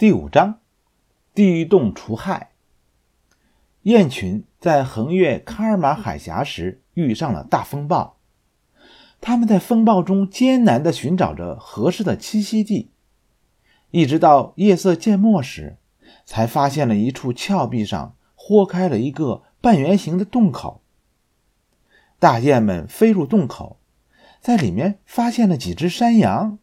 第五章，地狱洞除害。雁群在横越喀尔玛海峡时遇上了大风暴，他们在风暴中艰难地寻找着合适的栖息地，一直到夜色渐没时，才发现了一处峭壁上豁开了一个半圆形的洞口。大雁们飞入洞口，在里面发现了几只山羊，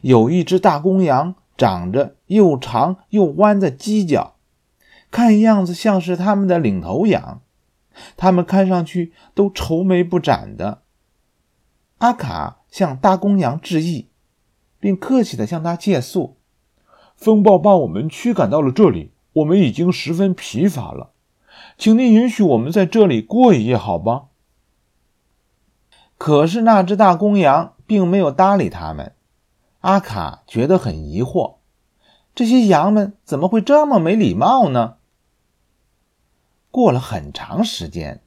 有一只大公羊长着又长又弯的犄角，看样子像是他们的领头羊，他们看上去都愁眉不展的。阿卡向大公羊致意，并客气地向他借宿。风暴把我们驱赶到了这里，我们已经十分疲乏了，请您允许我们在这里过一夜好吧？可是那只大公羊并没有搭理他们，阿卡觉得很疑惑，这些羊们怎么会这么没礼貌呢？过了很长时间，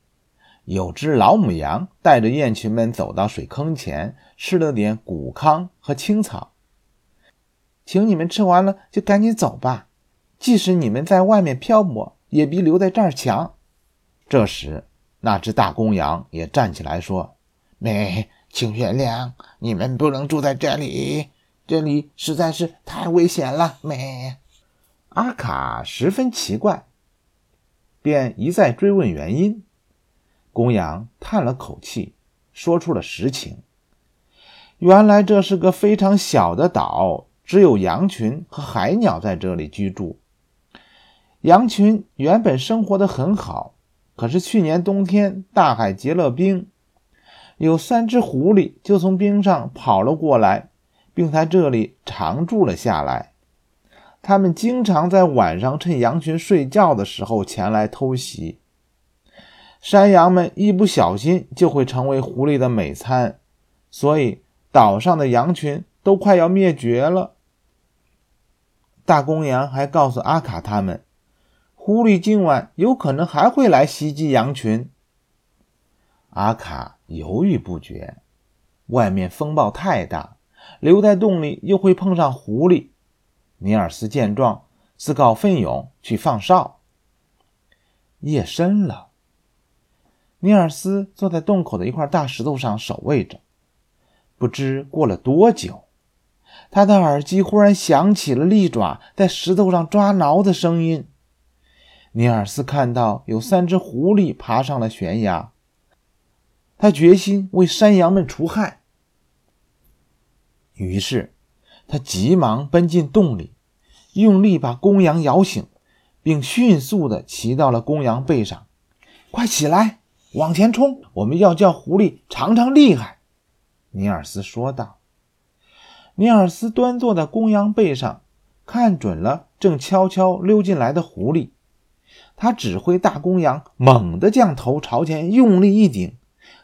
有只老母羊带着雁群们走到水坑前，吃了点谷糠和青草。请你们吃完了就赶紧走吧，即使你们在外面漂泊，也比留在这儿强。这时，那只大公羊也站起来说：请原谅，你们不能住在这里。这里实在是太危险了，阿卡十分奇怪，便一再追问原因。公羊叹了口气，说出了实情。原来这是个非常小的岛，只有羊群和海鸟在这里居住。羊群原本生活得很好，可是去年冬天大海结了冰，有三只狐狸就从冰上跑了过来，并在这里常住了下来。他们经常在晚上趁羊群睡觉的时候前来偷袭，山羊们一不小心就会成为狐狸的美餐，所以岛上的羊群都快要灭绝了。大公羊还告诉阿卡他们，狐狸今晚有可能还会来袭击羊群。阿卡犹豫不决，外面风暴太大，留在洞里又会碰上狐狸。尼尔斯见状，自告奋勇去放哨。夜深了，尼尔斯坐在洞口的一块大石头上守卫着。不知过了多久，他的耳机忽然响起了利爪在石头上抓挠的声音。尼尔斯看到有三只狐狸爬上了悬崖，他决心为山羊们除害。于是他急忙奔进洞里，用力把公羊摇醒，并迅速地骑到了公羊背上。快起来，往前冲，我们要叫狐狸尝尝厉害，尼尔斯说道。尼尔斯端坐在公羊背上，看准了正悄悄溜进来的狐狸，他指挥大公羊猛地将头朝前用力一顶，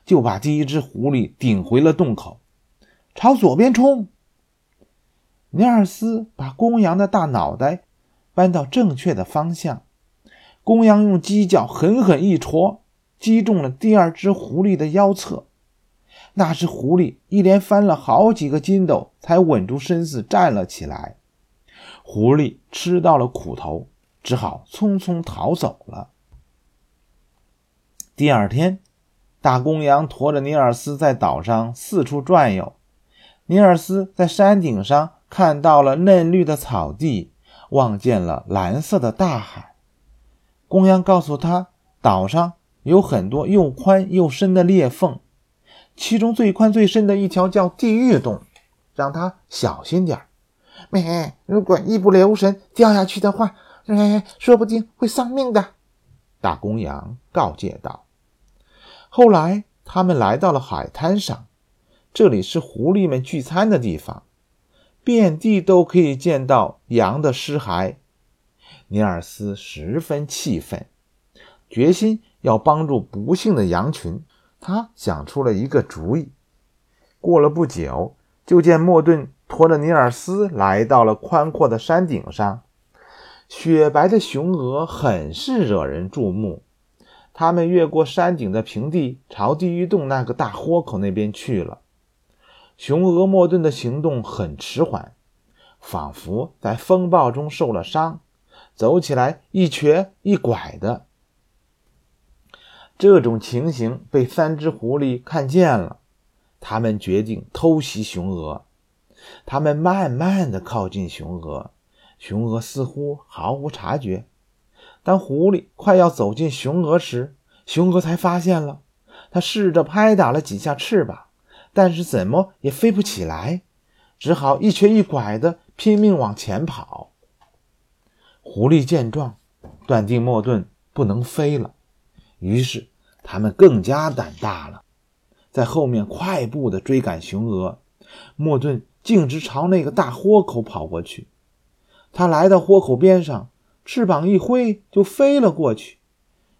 就把第一只狐狸顶回了洞口。朝左边冲！尼尔斯把公羊的大脑袋搬到正确的方向，公羊用犄角狠狠一戳，击中了第二只狐狸的腰侧。那只狐狸一连翻了好几个筋斗，才稳住身子站了起来。狐狸吃到了苦头，只好匆匆逃走了。第二天，大公羊驮着尼尔斯在岛上四处转悠。尼尔斯在山顶上看到了嫩绿的草地，望见了蓝色的大海。公羊告诉他，岛上有很多又宽又深的裂缝，其中最宽最深的一条叫地狱洞，让他小心点。如果一不留神掉下去的话，说不定会丧命的，大公羊告诫道。后来他们来到了海滩上，这里是狐狸们聚餐的地方，遍地都可以见到羊的尸骸。尼尔斯十分气愤，决心要帮助不幸的羊群。他想出了一个主意。过了不久，就见莫顿驮着尼尔斯来到了宽阔的山顶上，雪白的雄鹅很是惹人注目。他们越过山顶的平地，朝地狱洞那个大豁口那边去了。雄鹅莫顿的行动很迟缓，仿佛在风暴中受了伤，走起来一瘸一拐的。这种情形被三只狐狸看见了，他们决定偷袭雄鹅。他们慢慢地靠近雄鹅，雄鹅似乎毫无察觉。当狐狸快要走近雄鹅时，雄鹅才发现了，它试着拍打了几下翅膀，但是怎么也飞不起来，只好一瘸一拐地拼命往前跑。狐狸见状，断定莫顿不能飞了，于是他们更加胆大了，在后面快步地追赶雄鹅。莫顿径直朝那个大豁口跑过去，他来到豁口边上，翅膀一挥就飞了过去。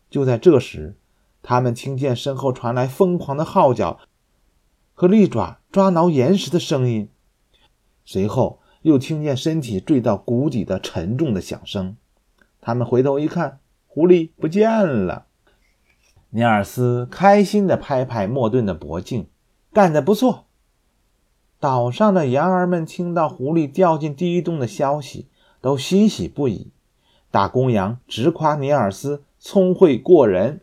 就在这时，他们听见身后传来疯狂的号角和利爪抓挠岩石的声音，随后又听见身体坠到谷底的沉重的响声。他们回头一看，狐狸不见了。尼尔斯开心地拍拍莫顿的脖颈，干得不错。岛上的羊儿们听到狐狸掉进第一洞的消息，都欣喜不已。大公羊直夸尼尔斯聪慧过人。